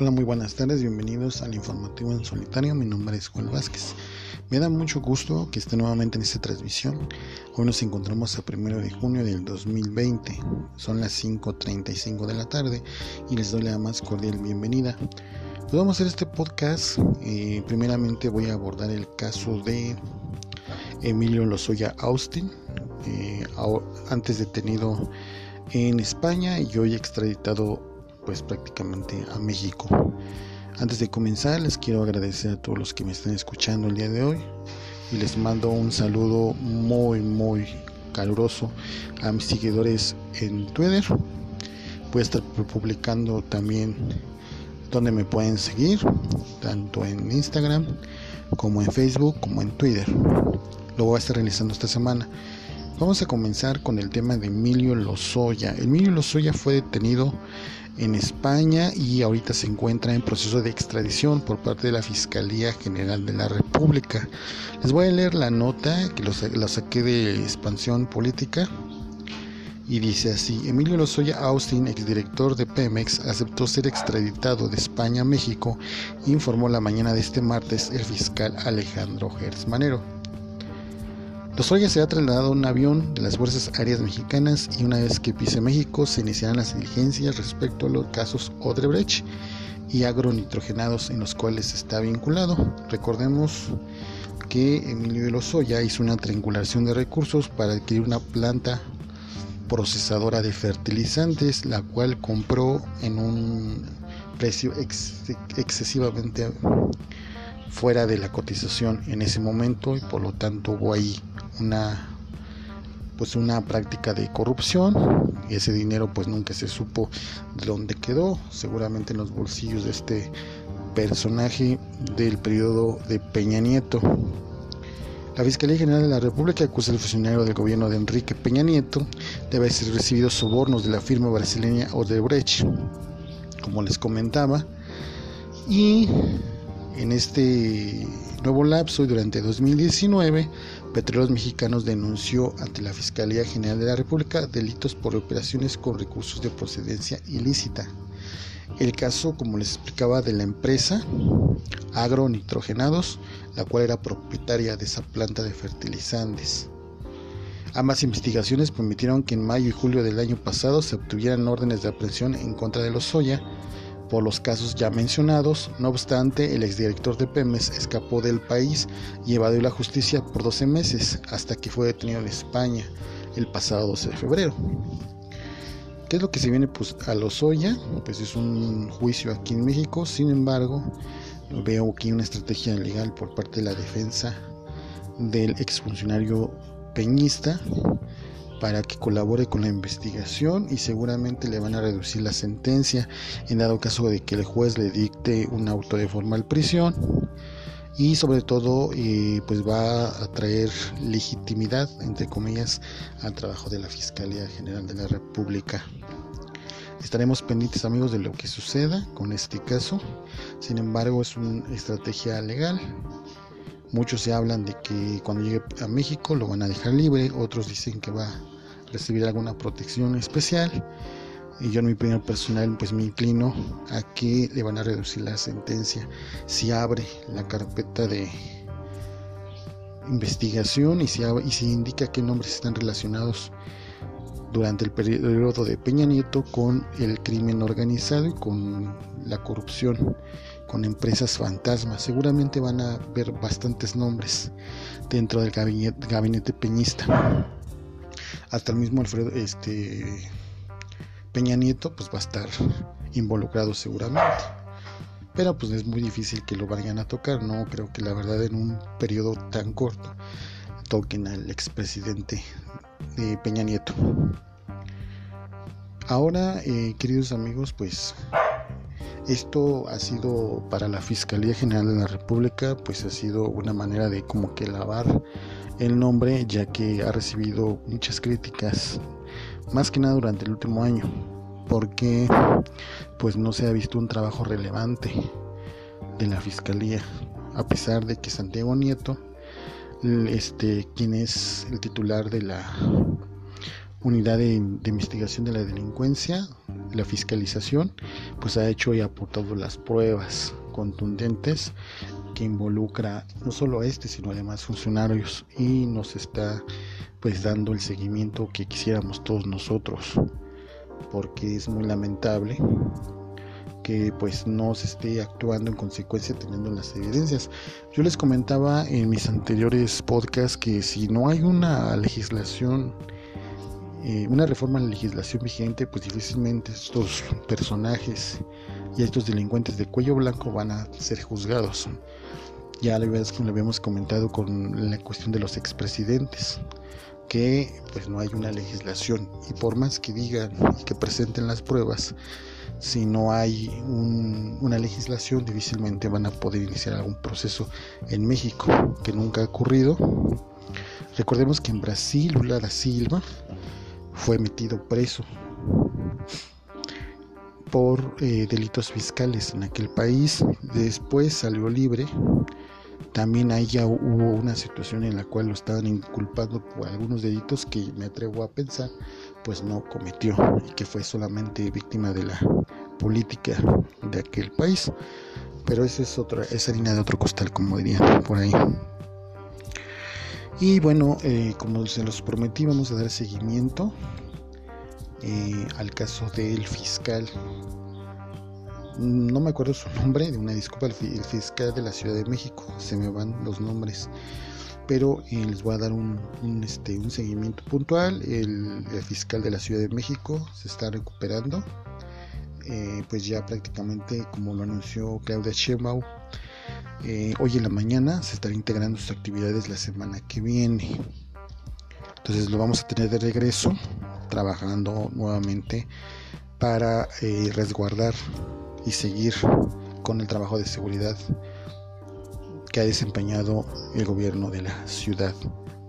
Hola, muy buenas tardes, bienvenidos al informativo en solitario. Mi nombre es Juan Vázquez. Me da mucho gusto que esté nuevamente en esta transmisión. Hoy nos encontramos a 1 de junio del 2020. Son las 5:35 de la tarde y les doy la más cordial bienvenida. Pues vamos a hacer este podcast. Primeramente voy a abordar el caso de Emilio Lozoya Austin, antes detenido en España y hoy extraditado pues prácticamente a México. Antes de comenzar, les quiero agradecer a todos los que me están escuchando el día de hoy y les mando un saludo muy caluroso a mis seguidores en Twitter. Voy a estar publicando también donde me pueden seguir, tanto en Instagram como en Facebook como en Twitter. Lo voy a estar realizando esta semana. Vamos a comenzar con el tema de Emilio Lozoya. Emilio Lozoya fue detenido en España y ahorita se encuentra en proceso de extradición por parte de la Fiscalía General de la República. Les voy a leer la nota que la saqué de Expansión Política y dice así: Emilio Lozoya Austin, exdirector de Pemex, aceptó ser extraditado de España a México, informó la mañana de este martes el fiscal Alejandro Gertz Manero. Lozoya será trasladado a un avión de las Fuerzas Aéreas Mexicanas y una vez que pise México se iniciarán las diligencias respecto a los casos Odebrecht y Agro Nitrogenados en los cuales está vinculado. Recordemos que Emilio Lozoya hizo una triangulación de recursos para adquirir una planta procesadora de fertilizantes, la cual compró en un precio excesivamente fuera de la cotización en ese momento y por lo tanto hubo ahí una práctica de corrupción y ese dinero pues nunca se supo de dónde quedó, seguramente en los bolsillos de este personaje del periodo de Peña Nieto. La Fiscalía General de la República acusa al funcionario del gobierno de Enrique Peña Nieto de haber recibido sobornos de la firma brasileña Odebrecht, como les comentaba, y en este nuevo lapso y durante 2019, Petróleos Mexicanos denunció ante la Fiscalía General de la República delitos por operaciones con recursos de procedencia ilícita. El caso, como les explicaba, de la empresa Agro Nitrogenados, la cual era propietaria de esa planta de fertilizantes. Ambas investigaciones permitieron que en mayo y julio del año pasado se obtuvieran órdenes de aprehensión en contra de Lozoya por los casos ya mencionados. No obstante, el exdirector de Pemex escapó del país y evadió la justicia por 12 meses hasta que fue detenido en España el pasado 12 de febrero. ¿Qué es lo que se viene pues a Lozoya? Pues es un juicio aquí en México. Sin embargo, veo aquí una estrategia legal por parte de la defensa del exfuncionario peñista para que colabore con la investigación y seguramente le van a reducir la sentencia en dado caso de que el juez le dicte un auto de formal prisión y sobre todo pues va a traer legitimidad entre comillas al trabajo de la Fiscalía General de la República. Estaremos pendientes amigos de lo que suceda con este caso. Sin embargo, es una estrategia legal. Muchos se hablan de que cuando llegue a México lo van a dejar libre, otros dicen que va a recibir alguna protección especial y yo en mi opinión personal pues me inclino a que le van a reducir la sentencia si abre la carpeta de investigación y si indica qué nombres están relacionados durante el periodo de Peña Nieto con el crimen organizado y con la corrupción, con empresas fantasmas. Seguramente van a ver bastantes nombres dentro del gabinete peñista. Hasta el mismo Alfredo Peña Nieto pues va a estar involucrado seguramente, pero pues es muy difícil que lo vayan a tocar. No creo que la verdad en un periodo tan corto toquen al expresidente de Peña Nieto. Ahora queridos amigos, pues esto ha sido para la Fiscalía General de la República, pues ha sido una manera de como que lavar el nombre, ya que ha recibido muchas críticas, más que nada durante el último año, porque pues no se ha visto un trabajo relevante de la Fiscalía, a pesar de que Santiago Nieto, quien es el titular de la unidad de investigación de la delincuencia, la fiscalización, pues ha hecho y aportado las pruebas contundentes que involucra no solo a este, sino además funcionarios, y nos está pues dando el seguimiento que quisiéramos todos nosotros, porque es muy lamentable que pues no se esté actuando en consecuencia teniendo las evidencias. Yo les comentaba en mis anteriores podcasts que si no hay una legislación, una reforma a la legislación vigente, pues difícilmente estos personajes y estos delincuentes de cuello blanco van a ser juzgados. Ya lo habíamos comentado con la cuestión de los expresidentes, que pues no hay una legislación, y por más que digan y que presenten las pruebas, si no hay una legislación, difícilmente van a poder iniciar algún proceso en México, que nunca ha ocurrido. Recordemos que en Brasil Lula da Silva fue metido preso por delitos fiscales en aquel país, después salió libre. También ahí ya hubo una situación en la cual lo estaban inculpando por algunos delitos que me atrevo a pensar pues no cometió, y que fue solamente víctima de la política de aquel país, pero esa es otra, es harina de otro costal, como dirían por ahí. Y bueno, como se los prometí, vamos a dar seguimiento al caso del fiscal, no me acuerdo su nombre, una disculpa, el fiscal de la Ciudad de México, se me van los nombres, pero les voy a dar un seguimiento puntual. El fiscal de la Ciudad de México se está recuperando, pues ya prácticamente, como lo anunció Claudia Sheinbaum, hoy en la mañana se estará integrando sus actividades la semana que viene. Entonces lo vamos a tener de regreso trabajando nuevamente para resguardar y seguir con el trabajo de seguridad que ha desempeñado el gobierno de la Ciudad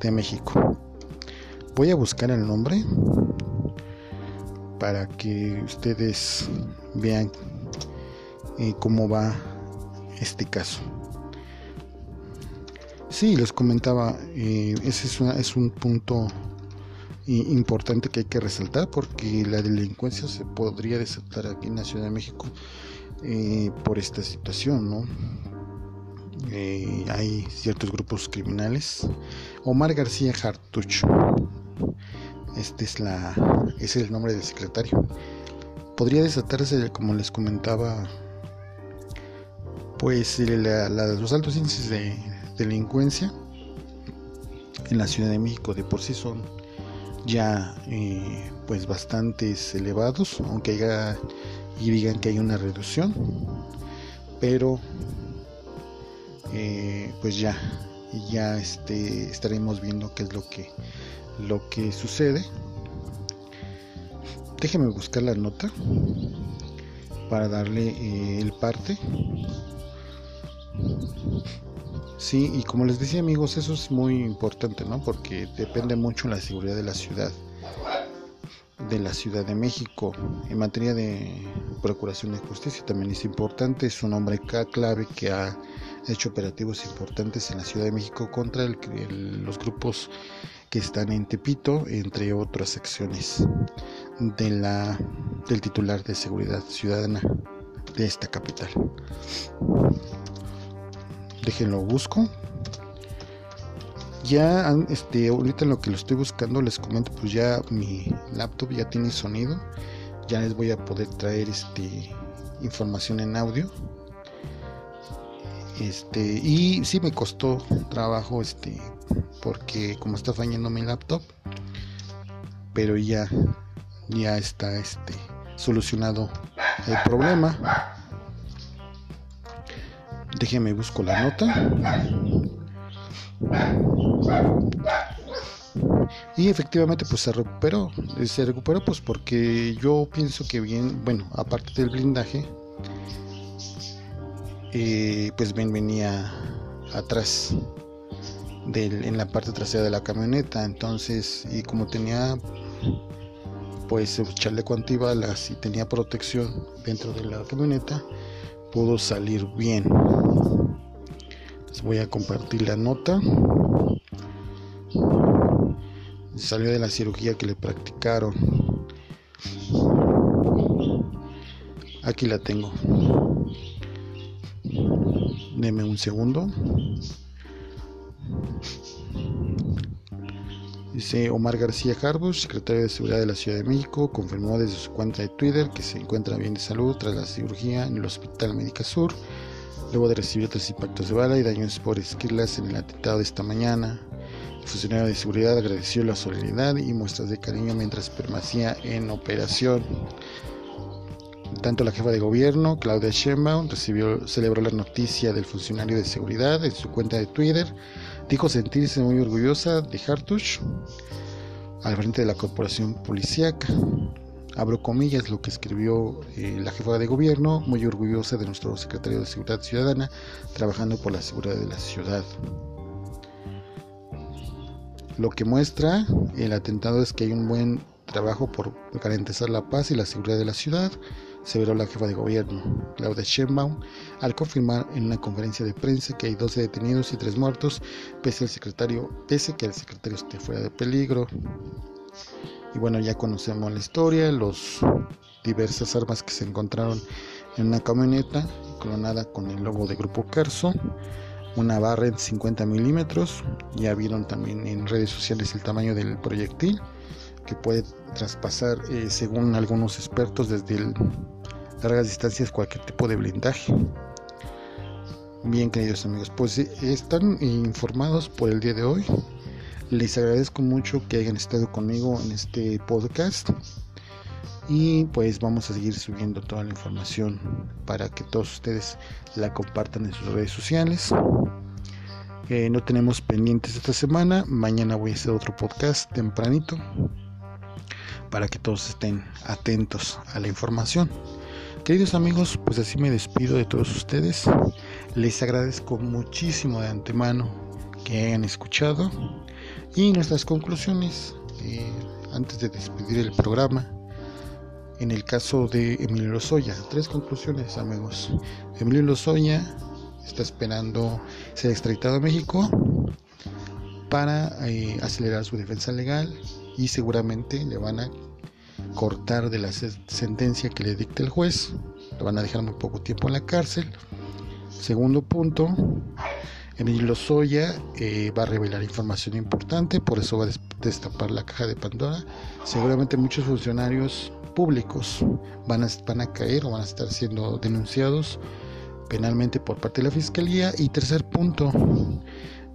de México. Voy a buscar el nombre para que ustedes vean cómo va este caso. Sí, les comentaba, ese es un punto importante que hay que resaltar, porque la delincuencia se podría desatar aquí en la Ciudad de México por esta situación, ¿no? Hay ciertos grupos criminales. Omar García Harfuch, es el nombre del secretario. Podría desatarse, como les comentaba, pues los altos índices de delincuencia en la Ciudad de México de por sí son ya pues bastantes elevados, aunque digan que hay una reducción, pero pues ya estaremos viendo qué es lo que sucede. Déjenme buscar la nota para darle el parte. Sí, y como les decía, amigos, eso es muy importante, ¿no? Porque depende mucho la seguridad de la Ciudad de México. En materia de procuración de justicia también es importante, es un hombre clave que ha hecho operativos importantes en la Ciudad de México contra los grupos que están en Tepito, entre otras secciones de del titular de Seguridad Ciudadana de esta capital. Déjenlo busco. Ya ahorita en lo que lo estoy buscando les comento, pues ya mi laptop ya tiene sonido, ya les voy a poder traer información en audio. Y sí me costó trabajo porque como está fallando mi laptop, pero ya está solucionado el problema. Déjenme busco la nota. Y efectivamente pues se recuperó, pues porque yo pienso que bien, bueno, aparte del blindaje, pues Ben venía atrás en la parte trasera de la camioneta, entonces, y como tenía pues chaleco antibalas y tenía protección dentro de la camioneta, pudo salir bien. Les voy a compartir la nota. salió de la cirugía que le practicaron. Aquí la tengo. Deme un segundo. Dice Omar García Harfuch, secretario de Seguridad de la Ciudad de México, confirmó desde su cuenta de Twitter que se encuentra bien de salud tras la cirugía en el Hospital Médica Sur, luego de recibir 3 impactos de bala y daños por esquirlas en el atentado de esta mañana. El funcionario de seguridad agradeció la solidaridad y muestras de cariño mientras permanecía en operación. Tanto la jefa de gobierno, Claudia Sheinbaum, celebró la noticia del funcionario de seguridad en su cuenta de Twitter. Dijo sentirse muy orgullosa de Harfuch al frente de la corporación policíaca. Abro comillas lo que escribió la jefa de gobierno, muy orgullosa de nuestro secretario de Seguridad Ciudadana, trabajando por la seguridad de la ciudad. Lo que muestra el atentado es que hay un buen trabajo por garantizar la paz y la seguridad de la ciudad, aseveró la jefa de gobierno, Claudia Sheinbaum, al confirmar en una conferencia de prensa que hay 12 detenidos y 3 muertos, pese que el secretario esté fuera de peligro. Y bueno, ya conocemos la historia, las diversas armas que se encontraron en una camioneta clonada con el logo de Grupo Carso, una barra en 50 milímetros, ya vieron también en redes sociales el tamaño del proyectil, que puede traspasar, según algunos expertos, desde largas distancias cualquier tipo de blindaje. Bien, queridos amigos, pues están informados por el día de hoy. Les agradezco mucho que hayan estado conmigo en este podcast y pues vamos a seguir subiendo toda la información para que todos ustedes la compartan en sus redes sociales. No tenemos pendientes esta semana. Mañana voy a hacer otro podcast tempranito para que todos estén atentos a la información. Queridos amigos, pues así me despido de todos ustedes. Les agradezco muchísimo de antemano que hayan escuchado. Y nuestras conclusiones, antes de despedir el programa, en el caso de Emilio Lozoya, 3 conclusiones, amigos. Emilio Lozoya está esperando ser extraditado a México para acelerar su defensa legal y seguramente le van a cortar de la sentencia que le dicte el juez, le van a dejar muy poco tiempo en la cárcel. Segundo punto, Emilio Lozoya va a revelar información importante, por eso va a destapar la caja de Pandora. Seguramente muchos funcionarios públicos van a caer o van a estar siendo denunciados penalmente por parte de la Fiscalía. Y tercer punto,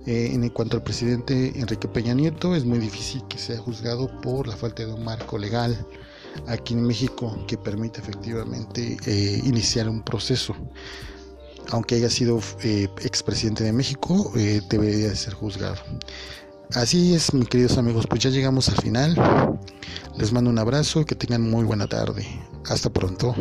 en cuanto al presidente Enrique Peña Nieto, es muy difícil que sea juzgado por la falta de un marco legal aquí en México que permita efectivamente iniciar un proceso. Aunque haya sido expresidente de México, debería ser juzgado. Así es, mis queridos amigos, pues ya llegamos al final. Les mando un abrazo y que tengan muy buena tarde. Hasta pronto.